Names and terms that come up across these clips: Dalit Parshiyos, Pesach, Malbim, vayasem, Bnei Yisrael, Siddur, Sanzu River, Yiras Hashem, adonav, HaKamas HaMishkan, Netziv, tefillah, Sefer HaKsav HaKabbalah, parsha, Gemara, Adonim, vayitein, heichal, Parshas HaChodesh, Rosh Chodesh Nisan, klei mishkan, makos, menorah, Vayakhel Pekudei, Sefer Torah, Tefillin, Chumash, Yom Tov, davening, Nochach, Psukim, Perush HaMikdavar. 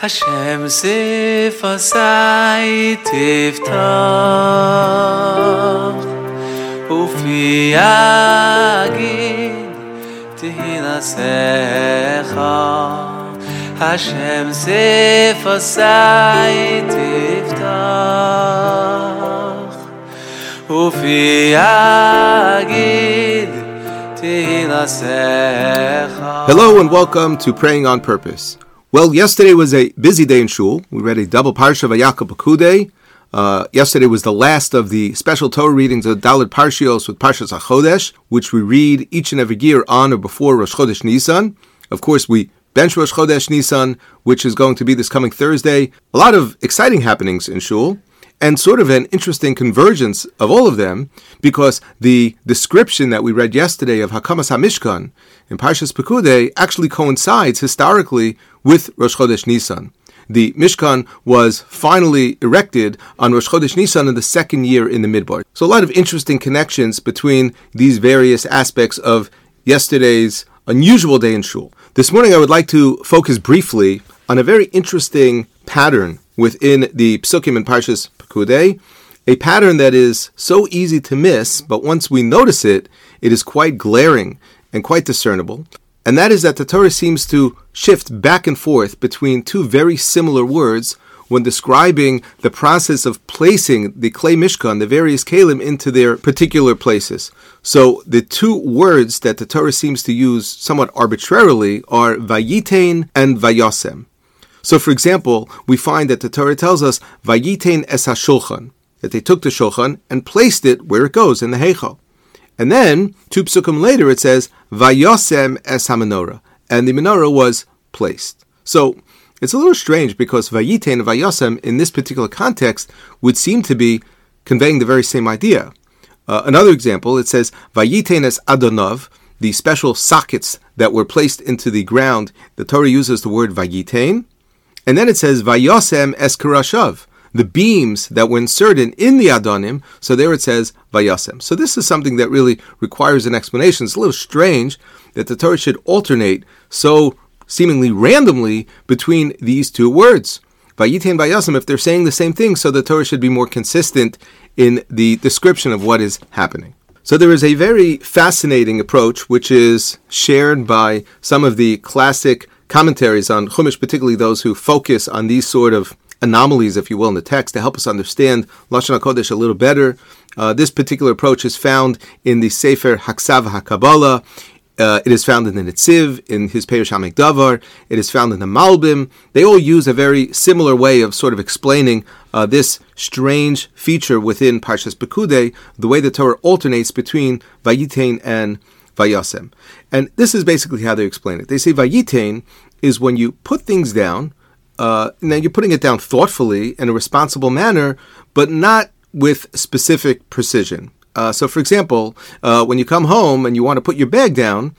Hashem sifasai tiftach ufi agid tehinasecha. Hashem sifasai tiftach ufi agid tehinasecha. Hello and welcome to Praying on Purpose. Well, yesterday was a busy day in Shul. We read a double parsha, Vayakhel Pekudei. Yesterday was the last of the special Torah readings of Dalit Parshiyos with Parshas HaChodesh, which we read each and every year on or before Rosh Chodesh Nisan. Of course, we bench Rosh Chodesh Nisan, which is going to be this coming Thursday. A lot of exciting happenings in Shul, and sort of an interesting convergence of all of them, because the description that we read yesterday of HaKamas HaMishkan in Parshas Pekudei actually coincides historically with Rosh Chodesh Nisan. The Mishkan was finally erected on Rosh Chodesh Nisan in the second year in the Midbar. So a lot of interesting connections between these various aspects of yesterday's unusual day in Shul. This morning I would like to focus briefly on a very interesting pattern within the Psukim and Parshas Pekudei, a pattern that is so easy to miss, but once we notice it, it is quite glaring and quite discernible. And that is that the Torah seems to shift back and forth between two very similar words when describing the process of placing the klei mishkan, the various kelim, into their particular places. So the two words that the Torah seems to use somewhat arbitrarily are vayitein and vayasem. So for example, we find that the Torah tells us vayitein es hashulchan, that they took the shulchan and placed it where it goes, in the heichal. And then, two psukim later, it says, vayasem es ha-menorah, and the menorah was placed. So, it's a little strange because vayitein and vayasem, in this particular context, would seem to be conveying the very same idea. Another example, it says, vayitein es adonav, the special sockets that were placed into the ground, the Torah uses the word vayitein. And then it says, vayasem es karashov, the beams that were inserted in the Adonim, so there it says vayasem. So this is something that really requires an explanation. It's a little strange that the Torah should alternate so seemingly randomly between these two words, vayitein and vayasem, if they're saying the same thing, so the Torah should be more consistent in the description of what is happening. So there is a very fascinating approach which is shared by some of the classic commentaries on Chumash, particularly those who focus on these sort of anomalies, if you will, in the text to help us understand Lashon HaKodesh a little better. This particular approach is found in the Sefer Haksav HaKabbalah. It is found in the Netziv, in his Perush HaMikdavar. It is found in the Malbim. They all use a very similar way of sort of explaining this strange feature within Parshas Pekudei, the way the Torah alternates between Vayitein and Vayasem. And this is basically how they explain it. They say Vayitein is when you put things down, now you're putting it down thoughtfully in a responsible manner, but not with specific precision. So for example, when you come home and you want to put your bag down,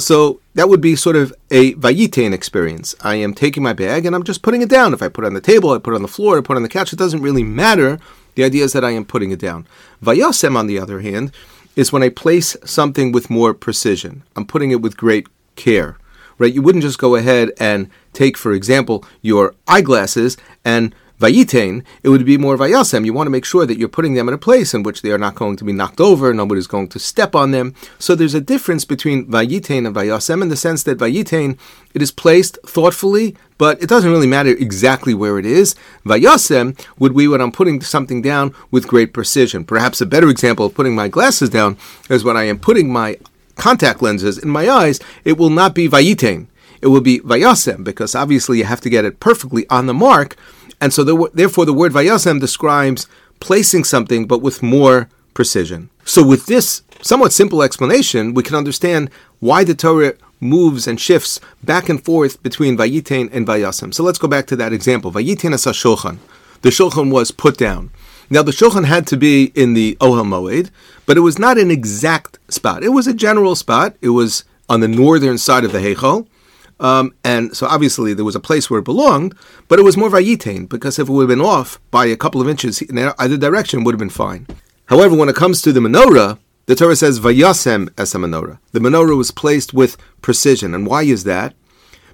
so that would be sort of a vayitein experience. I am taking my bag and I'm just putting it down. If I put it on the table, I put it on the floor, I put it on the couch, it doesn't really matter. The idea is that I am putting it down. Vayasem, on the other hand, is when I place something with more precision. I'm putting it with great care. Right, you wouldn't just go ahead and take, for example, your eyeglasses and vayitein. It would be more vayasem. You want to make sure that you're putting them in a place in which they are not going to be knocked over, nobody's going to step on them. So there's a difference between vayitein and vayasem in the sense that vayitein, it is placed thoughtfully, but it doesn't really matter exactly where it is. Vayasem would be when I'm putting something down with great precision. Perhaps a better example of putting my glasses down is when I am putting my contact lenses in my eyes. It will not be vayitein. It will be vayasem, because obviously you have to get it perfectly on the mark. And so therefore the word vayasem describes placing something, but with more precision. So with this somewhat simple explanation, we can understand why the Torah moves and shifts back and forth between vayitein and vayasem. So let's go back to that example. Vayitein as hashulchan. The shulchan was put down. Now, the shulchan had to be in the Ohel Moed, but it was not an exact spot. It was a general spot. It was on the northern side of the heichal. And so, obviously, there was a place where it belonged, but it was more vayitein, because if it would have been off by a couple of inches in either direction, it would have been fine. However, when it comes to the menorah, the Torah says, vayasem es ha-menorah. The menorah was placed with precision. And why is that?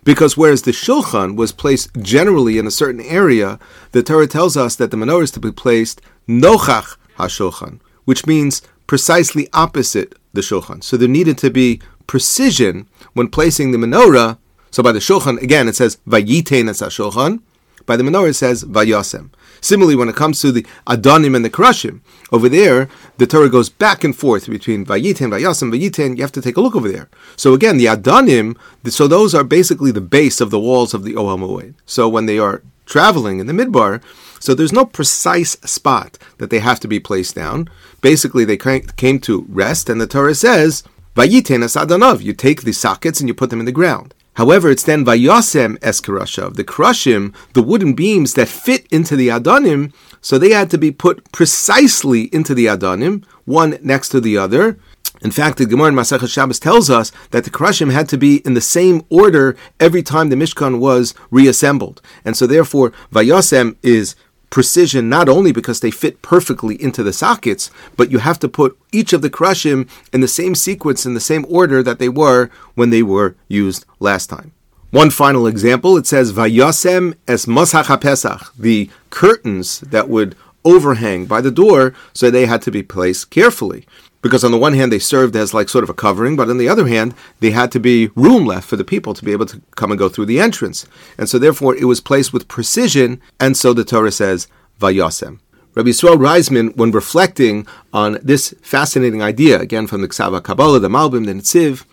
Because whereas the shulchan was placed generally in a certain area, the Torah tells us that the menorah is to be placed nochach ha-shulchan, which means precisely opposite the shulchan. So there needed to be precision when placing the menorah. So by the shulchan, again, it says vayitein as ha-shulchan. By the menorah, it says vayasem. Similarly, when it comes to the Adonim and the Krushim, over there, the Torah goes back and forth between Vayitein, Vayasem, Vayitein. You have to take a look over there. So again, the Adonim, so those are basically the base of the walls of the Ohel Moed. So when they are traveling in the Midbar, so there's no precise spot that they have to be placed down. Basically, they came to rest, and the Torah says, Vayitein as adonav. You take the sockets and you put them in the ground. However, it's then vayasem es karashov. The Krushim, the wooden beams that fit into the Adonim, so they had to be put precisely into the Adonim, one next to the other. In fact, the Gemara in Masechah Shabbos tells us that the Krushim had to be in the same order every time the Mishkan was reassembled. And so therefore, vayasem is precision, not only because they fit perfectly into the sockets, but you have to put each of the Krushim in the same sequence, in the same order that they were when they were used last time. One final example, it says, Vayasem es masach ha-pesach, the curtains that would overhang by the door, so they had to be placed carefully. Because on the one hand, they served as like sort of a covering, but on the other hand, they had to be room left for the people to be able to come and go through the entrance. And so therefore, it was placed with precision, and so the Torah says, Vayasem. Rabbi Yisrael Reisman, when reflecting on this fascinating idea, again from the Ksav HaKabbalah, the Malbim, the Netziv,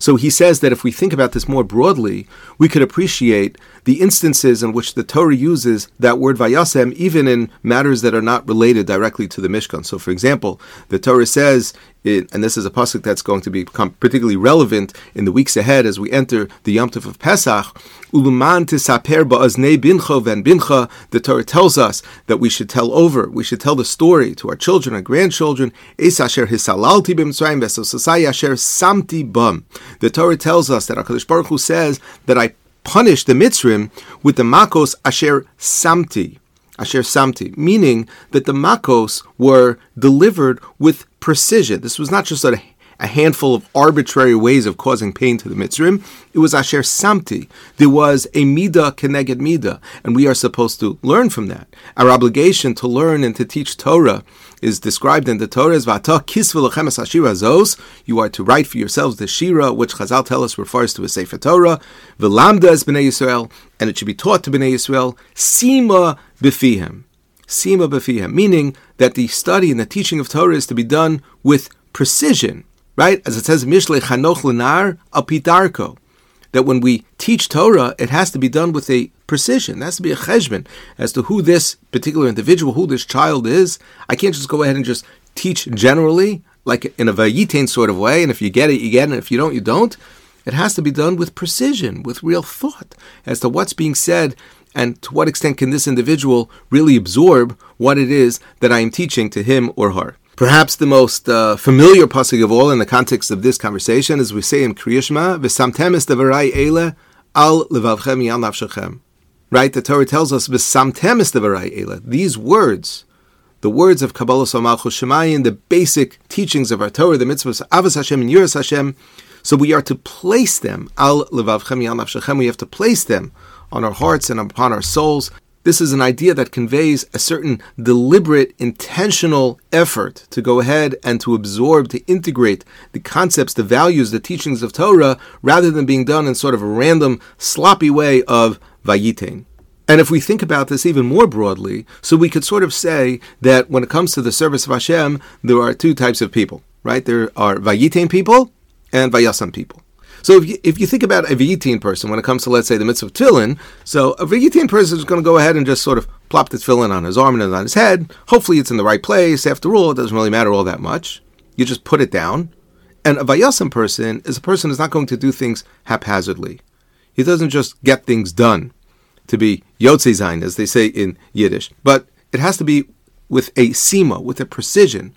so he says that if we think about this more broadly, we could appreciate the instances in which the Torah uses that word vayasem even in matters that are not related directly to the Mishkan. So for example, the Torah says, and this is a pasuk that's going to become particularly relevant in the weeks ahead as we enter the Yom Tov of Pesach, Uluman tisaper ba'aznei bincha ven bincha. The Torah tells us that we should tell the story to our children and grandchildren. Es asher hisalalti b'Mitzrayim v'esosasai asher samti bam. The Torah tells us that HaKadosh Baruch Hu says that I punish the mitzrim with the makos asher samti, meaning that the makos were delivered with precision. This was not just sort of a handful of arbitrary ways of causing pain to the mitzrim. It was asher samti. There was a midah keneged midah, and we are supposed to learn from that. Our obligation to learn and to teach Torah is described in the Torah as v'ata kisvu lachem es hashira zos. You are to write for yourselves the shira, which Chazal tell us refers to a sefer Torah, v'lamda es Bnei Yisrael, and it should be taught to Bnei Yisrael, sima b'fihem, meaning that the study and the teaching of Torah is to be done with precision, right? As it says, mishle chanoch lenar apidarko, that when we teach Torah, it has to be done with a precision. There has to be a cheshbon as to who this particular individual, who this child is. I can't just go ahead and just teach generally, like in a vayitain sort of way, and if you get it, you get it, and if you don't, you don't. It has to be done with precision, with real thought as to what's being said and to what extent can this individual really absorb what it is that I am teaching to him or her. Perhaps the most familiar pasuk of all in the context of this conversation, as we say in Kriyishma, V'samtem es devarai eile al levavchem yal nafshechem. Right, the Torah tells us, V'samtem es devarai eile. These words, the words of Kabbalah Malchus Shemayin, the basic teachings of our Torah, the mitzvahs Avos Hashem and Yiras Hashem, so we are to place them, al levavchem yal nafshechem, we have to place them on our hearts and upon our souls. This is an idea that conveys a certain deliberate, intentional effort to go ahead and to absorb, to integrate the concepts, the values, the teachings of Torah, rather than being done in sort of a random, sloppy way of vayitein. And if we think about this even more broadly, so we could sort of say that when it comes to the service of Hashem, there are two types of people, right? There are vayitein people and vayasem people. So if you think about a vayitein person, when it comes to, let's say, the mitzvah of tefillin, so a vayitein person is going to go ahead and just sort of plop the tefillin on his arm and on his head. Hopefully it's in the right place. After all, it doesn't really matter all that much. You just put it down. And a vayasem person is a person who's not going to do things haphazardly. He doesn't just get things done to be yotzei zayin, as they say in Yiddish. But it has to be with a sima, with a precision.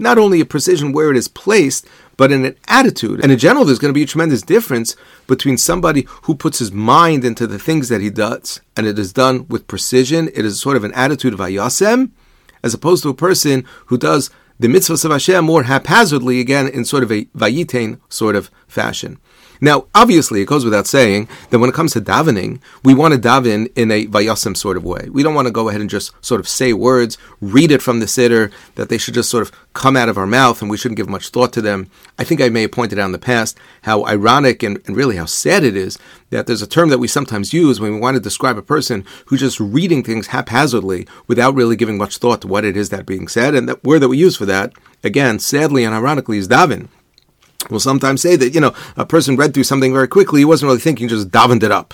Not only a precision where it is placed, but in an attitude. And in general, there's going to be a tremendous difference between somebody who puts his mind into the things that he does, and it is done with precision. It is sort of an attitude of vayasem, as opposed to a person who does the mitzvahs of Hashem more haphazardly, again, in sort of a vayitein sort of fashion. Now, obviously, it goes without saying that when it comes to davening, we want to daven in a vayasem sort of way. We don't want to go ahead and just sort of say words, read it from the siddur, that they should just sort of come out of our mouth and we shouldn't give much thought to them. I think I may have pointed out in the past how ironic and really how sad it is that there's a term that we sometimes use when we want to describe a person who's just reading things haphazardly without really giving much thought to what it is that being said. And that word that we use for that, again, sadly and ironically, is daven. We'll sometimes say that, a person read through something very quickly, he wasn't really thinking, just davened it up.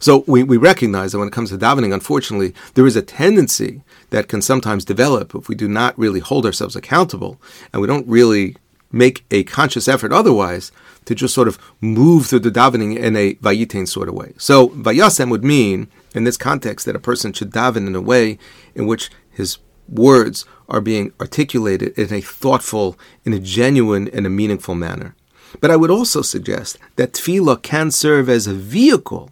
So we recognize that when it comes to davening, unfortunately, there is a tendency that can sometimes develop if we do not really hold ourselves accountable and we don't really make a conscious effort otherwise to just sort of move through the davening in a vayitein sort of way. So vayasem would mean, in this context, that a person should daven in a way in which his words are being articulated in a thoughtful, in a genuine, and a meaningful manner. But I would also suggest that tefillah can serve as a vehicle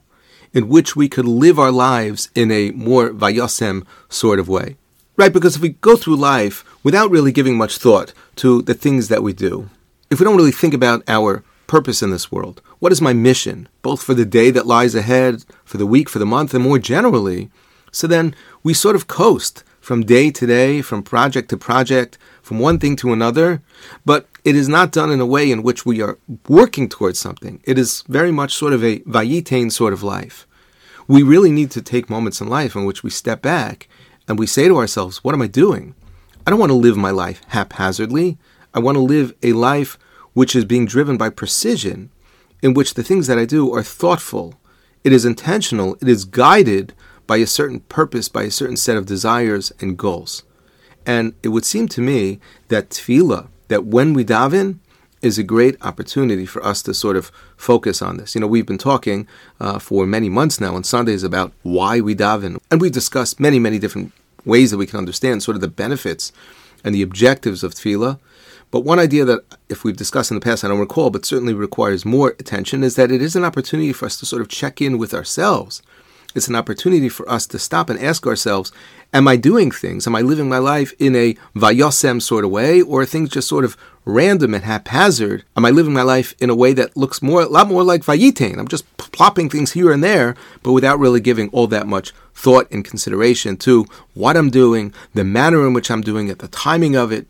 in which we could live our lives in a more vayasem sort of way. Right? Because if we go through life without really giving much thought to the things that we do, if we don't really think about our purpose in this world, what is my mission, both for the day that lies ahead, for the week, for the month, and more generally, so then we sort of coast from day to day, from project to project, from one thing to another, but it is not done in a way in which we are working towards something. It is very much sort of a vayitein sort of life. We really need to take moments in life in which we step back and we say to ourselves, what am I doing? I don't want to live my life haphazardly. I want to live a life which is being driven by precision, in which the things that I do are thoughtful. It is intentional. It is guided by a certain purpose, by a certain set of desires and goals. And it would seem to me that tefillah, that when we daven, is a great opportunity for us to sort of focus on this. We've been talking for many months now on Sundays about why we daven. And we've discussed many, many different ways that we can understand sort of the benefits and the objectives of tefillah. But one idea that, if we've discussed in the past, I don't recall, but certainly requires more attention, is that it is an opportunity for us to sort of check in with ourselves. It's an opportunity for us to stop and ask ourselves, am I doing things? Am I living my life in a vayasem sort of way, or are things just sort of random and haphazard? Am I living my life in a way that looks a lot more like vayitein? I'm just plopping things here and there, but without really giving all that much thought and consideration to what I'm doing, the manner in which I'm doing it, the timing of it.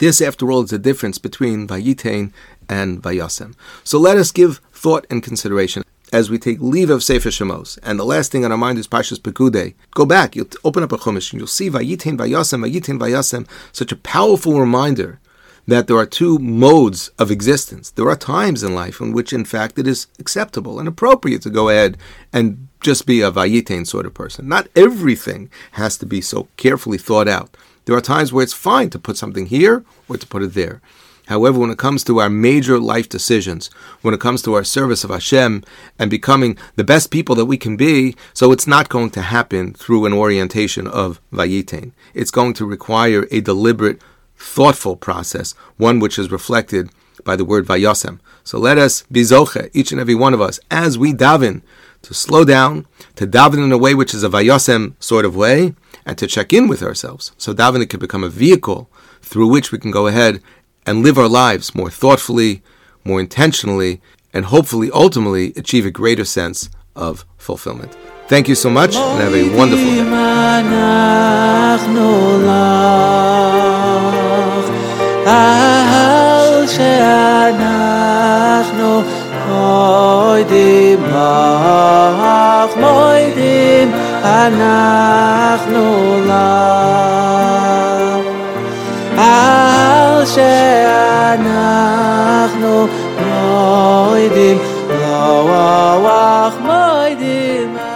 This, after all, is the difference between vayitein and vayasem. So let us give thought and consideration as we take leave of Sefer Shemos. And the last thing on our mind is Parshas Pekudei. Go back, you'll open up a Chumash, and you'll see Vayitein, Vayasem, Vayitein, Vayasem, such a powerful reminder that there are two modes of existence. There are times in life in which, in fact, it is acceptable and appropriate to go ahead and just be a Vayitein sort of person. Not everything has to be so carefully thought out. There are times where it's fine to put something here or to put it there. However, when it comes to our major life decisions, when it comes to our service of Hashem and becoming the best people that we can be, so it's not going to happen through an orientation of vayitein. It's going to require a deliberate, thoughtful process, one which is reflected by the word vayasem. So let us be zoche, each and every one of us, as we daven, to slow down, to daven in a way which is a vayasem sort of way, and to check in with ourselves. So davening can become a vehicle through which we can go ahead and live our lives more thoughtfully, more intentionally, and hopefully, ultimately, achieve a greater sense of fulfillment. Thank you so much, and have a wonderful day. שאנחנו לא יודעים, לא וואו, אך מוידים